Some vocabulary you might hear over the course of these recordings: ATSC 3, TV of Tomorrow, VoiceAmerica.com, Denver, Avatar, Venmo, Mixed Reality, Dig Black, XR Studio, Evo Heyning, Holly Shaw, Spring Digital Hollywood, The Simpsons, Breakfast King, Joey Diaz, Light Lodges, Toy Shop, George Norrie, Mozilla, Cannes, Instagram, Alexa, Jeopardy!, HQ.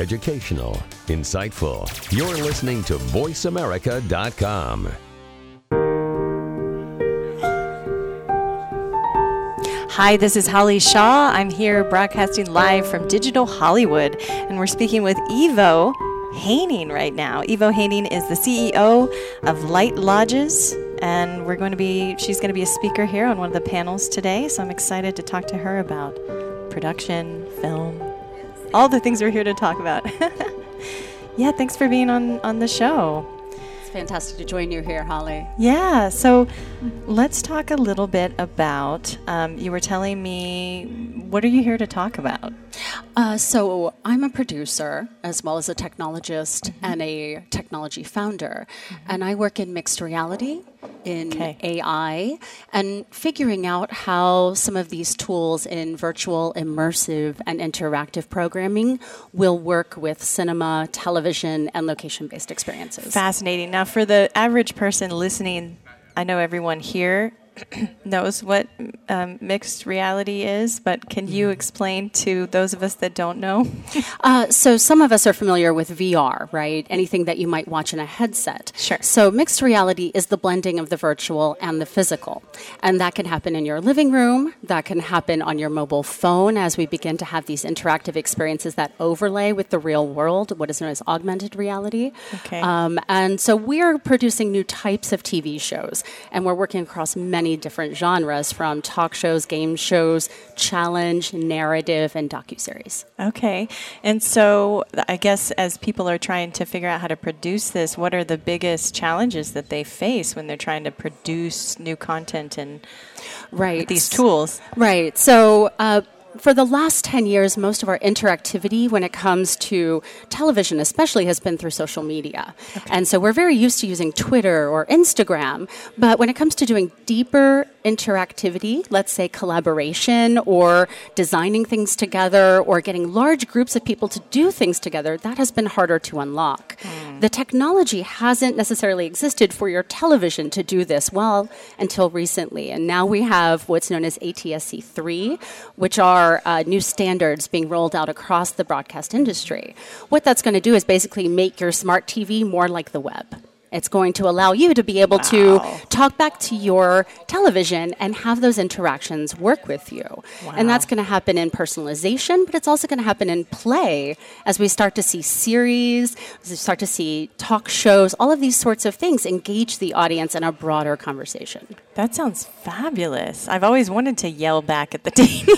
educational, insightful. You're listening to VoiceAmerica.com. Hi, this is Holly Shaw. I'm here broadcasting live from Digital Hollywood, and we're speaking with Evo Heyning right now. Evo Heyning is the CEO of Light Lodges, and we're going to be, she's going to be a speaker here on one of the panels today, so I'm excited to talk to her about production, film, all the things we're here to talk about. Yeah, thanks for being on the show. It's fantastic to join you here, Holly. Yeah, so let's talk a little bit about, you were telling me, what are you here to talk about? So I'm a producer as well as a technologist and a technology founder, and I work in mixed reality, in AI, and figuring out how some of these tools in virtual, immersive, and interactive programming will work with cinema, television, and location-based experiences. Fascinating. Now, for the average person listening, I know everyone here knows what mixed reality is, but can you explain to those of us that don't know? So some of us are familiar with VR, right? Anything that you might watch in a headset. Sure. So mixed reality is the blending of the virtual and the physical. And that can happen in your living room. That can happen on your mobile phone as we begin to have these interactive experiences that overlay with the real world, what is known as augmented reality. Okay. And so we're producing new types of TV shows, and we're working across many different genres, from talk shows, game shows, challenge, narrative, and docuseries. Okay. And so I guess as people are trying to figure out how to produce this, what are the biggest challenges that they face when they're trying to produce new content and these tools? Right. So for the last 10 years, most of our interactivity when it comes to television especially has been through social media. Okay. And so we're very used to using Twitter or Instagram, but when it comes to doing deeper interactivity, let's say collaboration or designing things together or getting large groups of people to do things together, that has been harder to unlock. The technology hasn't necessarily existed for your television to do this well until recently. And now we have what's known as ATSC 3, which are new standards being rolled out across the broadcast industry. What that's going to do is basically make your smart TV more like the web. It's going to allow you to be able to talk back to your television and have those interactions work with you. Wow. And that's going to happen in personalization, but it's also going to happen in play as we start to see series, as we start to see talk shows, all of these sorts of things engage the audience in a broader conversation. That sounds fabulous. I've always wanted to yell back at the TV.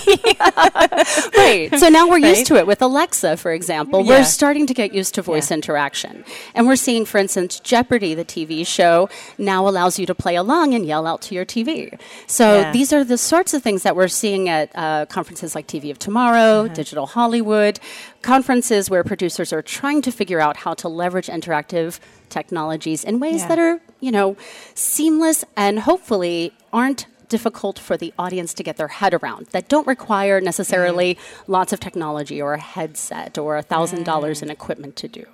Right. So now we're used to it with Alexa, for example. Yeah. We're starting to get used to voice interaction. And we're seeing, for instance, Jeopardy!, the TV show, now allows you to play along and yell out to your TV. So these are the sorts of things that we're seeing at conferences like TV of Tomorrow, Digital Hollywood, conferences where producers are trying to figure out how to leverage interactive technologies in ways that are, you know, seamless and hopefully aren't difficult for the audience to get their head around, that don't require necessarily lots of technology or a headset or $1,000 in equipment to do.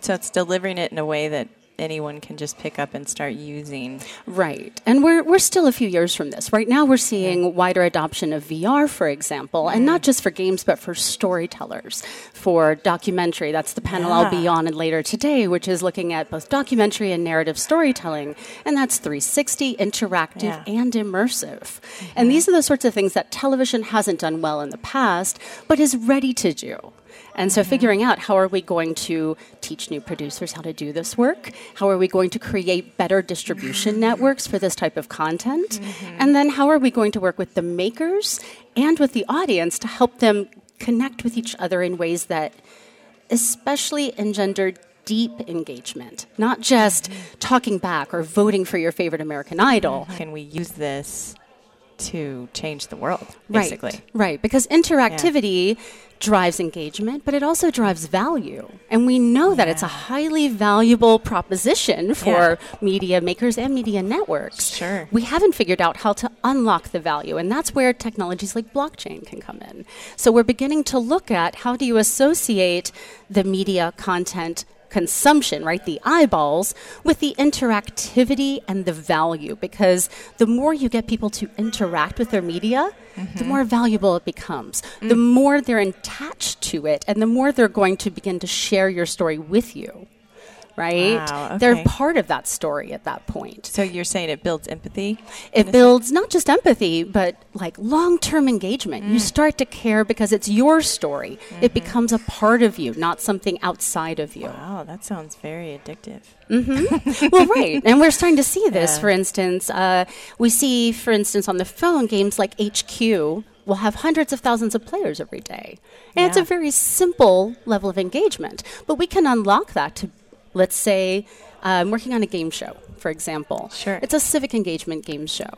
So it's delivering it in a way that anyone can just pick up and start using. Right. And we're still a few years from this. Right now we're seeing wider adoption of VR, for example, and not just for games, but for storytellers, for documentary. That's the panel I'll be on later today, which is looking at both documentary and narrative storytelling. And that's 360, interactive, and immersive. And these are the sorts of things that television hasn't done well in the past, but is ready to do. And so figuring out how are we going to teach new producers how to do this work? How are we going to create better distribution networks for this type of content? And then how are we going to work with the makers and with the audience to help them connect with each other in ways that especially engender deep engagement, not just talking back or voting for your favorite American Idol. Can we use this to change the world, basically? Right. Because interactivity drives engagement, but it also drives value. And we know that it's a highly valuable proposition for media makers and media networks. Sure. We haven't figured out how to unlock the value, and that's where technologies like blockchain can come in. So we're beginning to look at how do you associate the media content consumption, right, the eyeballs, with the interactivity and the value. Because the more you get people to interact with their media, mm-hmm. the more valuable it becomes. Mm-hmm. The more they're attached to it, and the more they're going to begin to share your story with you. Right? Wow, okay. They're part of that story at that point. So you're saying it builds empathy? It builds not just empathy, but like long-term engagement. Mm. You start to care because it's your story. Mm-hmm. It becomes a part of you, not something outside of you. Wow, that sounds very addictive. Mm-hmm. Well, right. And we're starting to see this, for instance. We see, for instance, on the phone, games like HQ will have hundreds of thousands of players every day. And it's a very simple level of engagement. But we can unlock that to, let's say, I'm working on a game show, for example. Sure. It's a civic engagement game show.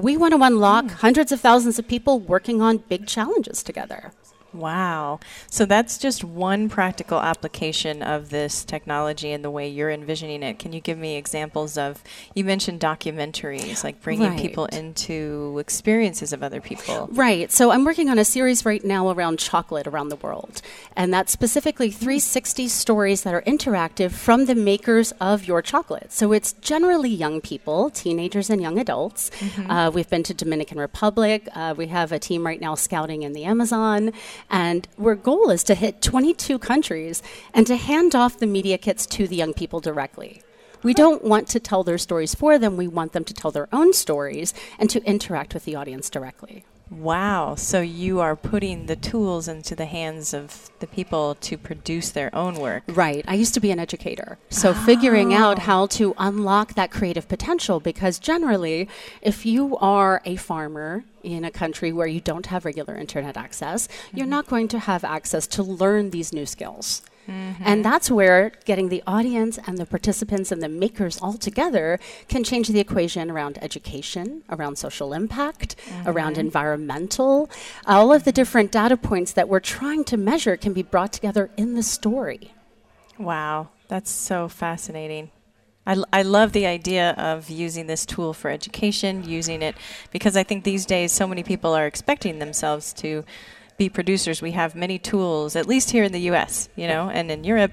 We want to unlock hundreds of thousands of people working on big challenges together. Wow. So that's just one practical application of this technology and the way you're envisioning it. Can you give me examples of, you mentioned documentaries, like bringing people into experiences of other people. Right. So I'm working on a series right now around chocolate around the world. And that's specifically 360 stories that are interactive from the makers of your chocolate. So it's generally young people, teenagers and young adults. Mm-hmm. We've been to Dominican Republic. We have a team right now scouting in the Amazon. And our goal is to hit 22 countries and to hand off the media kits to the young people directly. We don't want to tell their stories for them. We want them to tell their own stories and to interact with the audience directly. Wow. So you are putting the tools into the hands of the people to produce their own work. Right. I used to be an educator. So figuring out how to unlock that creative potential, because generally, if you are a farmer in a country where you don't have regular internet access, mm-hmm. you're not going to have access to learn these new skills. Mm-hmm. And that's where getting the audience and the participants and the makers all together can change the equation around education, around social impact, mm-hmm. around environmental. All of the different data points that we're trying to measure can be brought together in the story. Wow, that's so fascinating. I love the idea of using this tool for education, using it, because I think these days so many people are expecting themselves to be producers. We have many tools, at least here in the U.S., you know, and in Europe,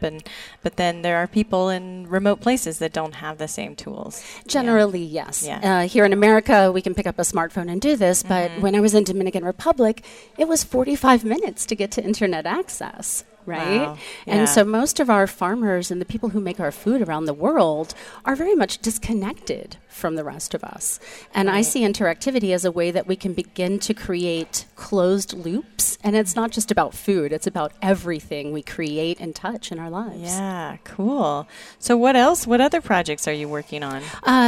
but then there are people in remote places that don't have the same tools. Generally, yes. Yeah. Here in America, we can pick up a smartphone and do this, but when I was in Dominican Republic, it was 45 minutes to get to internet access. Right? Wow. Yeah. And so most of our farmers and the people who make our food around the world are very much disconnected from the rest of us. And I see interactivity as a way that we can begin to create closed loops. And it's not just about food. It's about everything we create and touch in our lives. Yeah, cool. So what else? What other projects are you working on?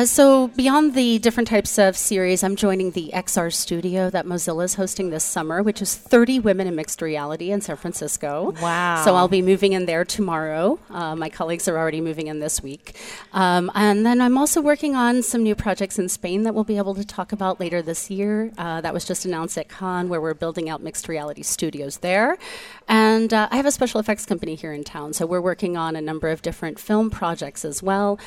So beyond the different types of series, I'm joining the XR Studio that Mozilla is hosting this summer, which is 30 women in mixed reality in San Francisco. Wow. So I'll be moving in there tomorrow. My colleagues are already moving in this week. And then I'm also working on some new projects in Spain that we'll be able to talk about later this year. That was just announced at Cannes, where we're building out mixed reality studios there. And I have a special effects company here in town. So we're working on a number of different film projects as well.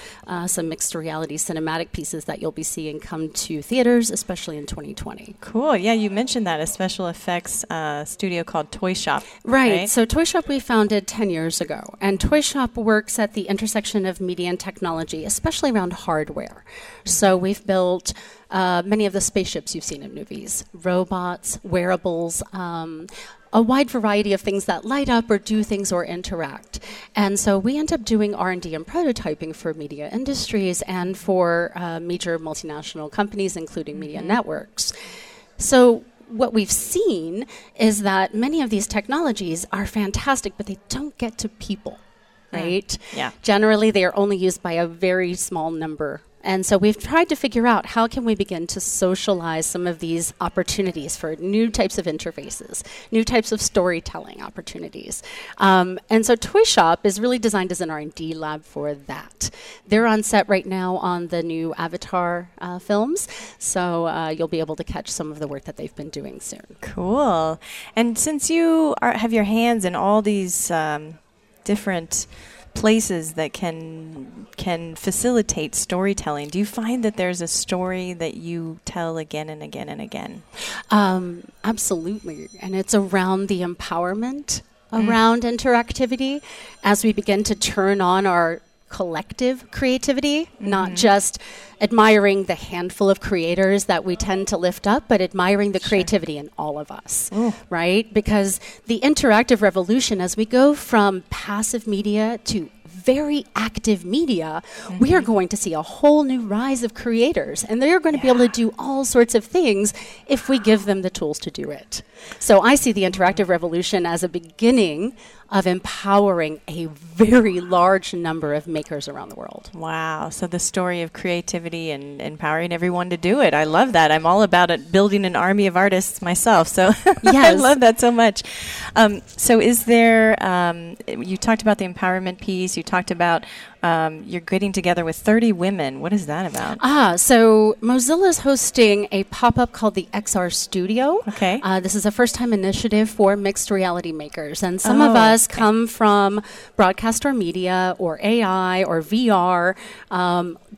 Some mixed reality cinematic pieces that you'll be seeing come to theaters, especially in 2020. Cool. Yeah, you mentioned that, a special effects studio called Toy Shop. Right. So Toy Shop we founded 10 years ago, and Toy Shop works at the intersection of media and technology, especially around hardware. So we've built many of the spaceships you've seen in movies, robots, wearables, a wide variety of things that light up or do things or interact. And so we end up doing R&D and prototyping for media industries and for major multinational companies, including media networks. So what we've seen is that many of these technologies are fantastic, but they don't get to people, right? Yeah. Generally, they are only used by a very small number. And so we've tried to figure out how can we begin to socialize some of these opportunities for new types of interfaces, new types of storytelling opportunities. And so Toy Shop is really designed as an R&D lab for that. They're on set right now on the new Avatar films, so you'll be able to catch some of the work that they've been doing soon. Cool. And since you have your hands in all these different places that can facilitate storytelling, do you find that there's a story that you tell again and again and again? Absolutely. And it's around the empowerment around interactivity as we begin to turn on our collective creativity, not just admiring the handful of creators that we tend to lift up, but admiring the creativity in all of us, right? Because the interactive revolution, as we go from passive media to very active media, we are going to see a whole new rise of creators, and they're going to be able to do all sorts of things if we give them the tools to do it. So I see the interactive revolution as a beginning of empowering a very large number of makers around the world. Wow. So the story of creativity and empowering everyone to do it. I love that. I'm all about it, building an army of artists myself. So I love that so much. So is there, you talked about the empowerment piece. You talked about you're getting together with 30 women. What is that about? So Mozilla's hosting a pop-up called the XR Studio. Okay. This is a first-time initiative for mixed reality makers. And some of us come from broadcast or media or AI or VR,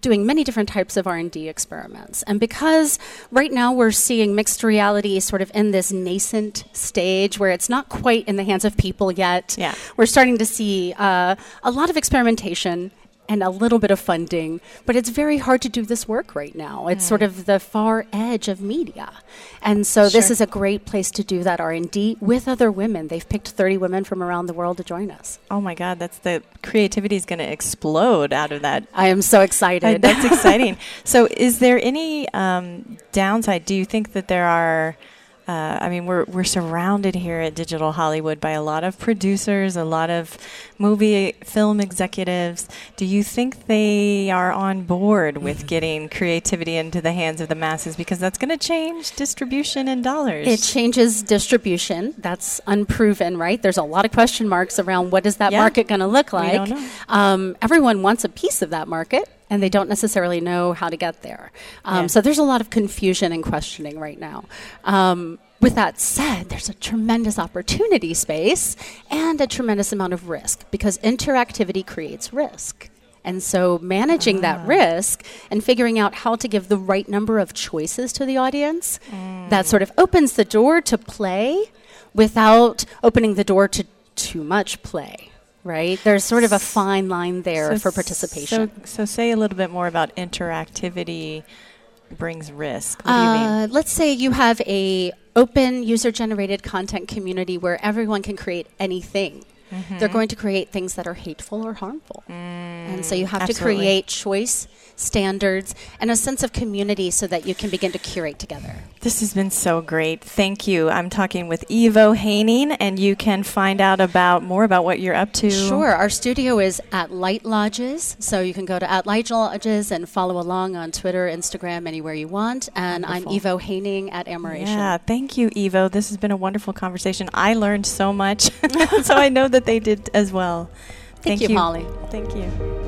doing many different types of R&D experiments. And because right now we're seeing mixed reality sort of in this nascent stage where it's not quite in the hands of people yet, we're starting to see a lot of experimentation and a little bit of funding, but it's very hard to do this work right now. It's sort of the far edge of media. And so this is a great place to do that R&D with other women. They've picked 30 women from around the world to join us. Oh my God, that's the creativity is going to explode out of that. I am so excited. That's exciting. So is there any downside? Do you think that there are... I mean, we're surrounded here at Digital Hollywood by a lot of producers, a lot of film executives. Do you think they are on board with getting creativity into the hands of the masses? Because that's going to change distribution in dollars. It changes distribution. That's unproven, right? There's a lot of question marks around what is that market going to look like. We don't know. Everyone wants a piece of that market, and they don't necessarily know how to get there. So there's a lot of confusion and questioning right now. With that said, there's a tremendous opportunity space and a tremendous amount of risk, because interactivity creates risk. And so managing that risk and figuring out how to give the right number of choices to the audience, that sort of opens the door to play without opening the door to too much play. Right? There's sort of a fine line there for participation. So say a little bit more about interactivity brings risk. What do you mean? Let's say you have an open user-generated content community where everyone can create anything. Mm-hmm. They're going to create things that are hateful or harmful. And so you have to create choice, standards, and a sense of community so that you can begin to curate together. This has been so great. Thank you. I'm talking with Evo Heyning, and you can find out more about what you're up to. Sure. Our studio is at Light Lodges, so you can go to @Light Lodges and follow along on Twitter, Instagram, anywhere you want. And wonderful. I'm Evo Heyning at Amaration. Yeah, thank you, Evo. This has been a wonderful conversation. I learned so much, so I know that they did as well. Thank you, Molly. Thank you.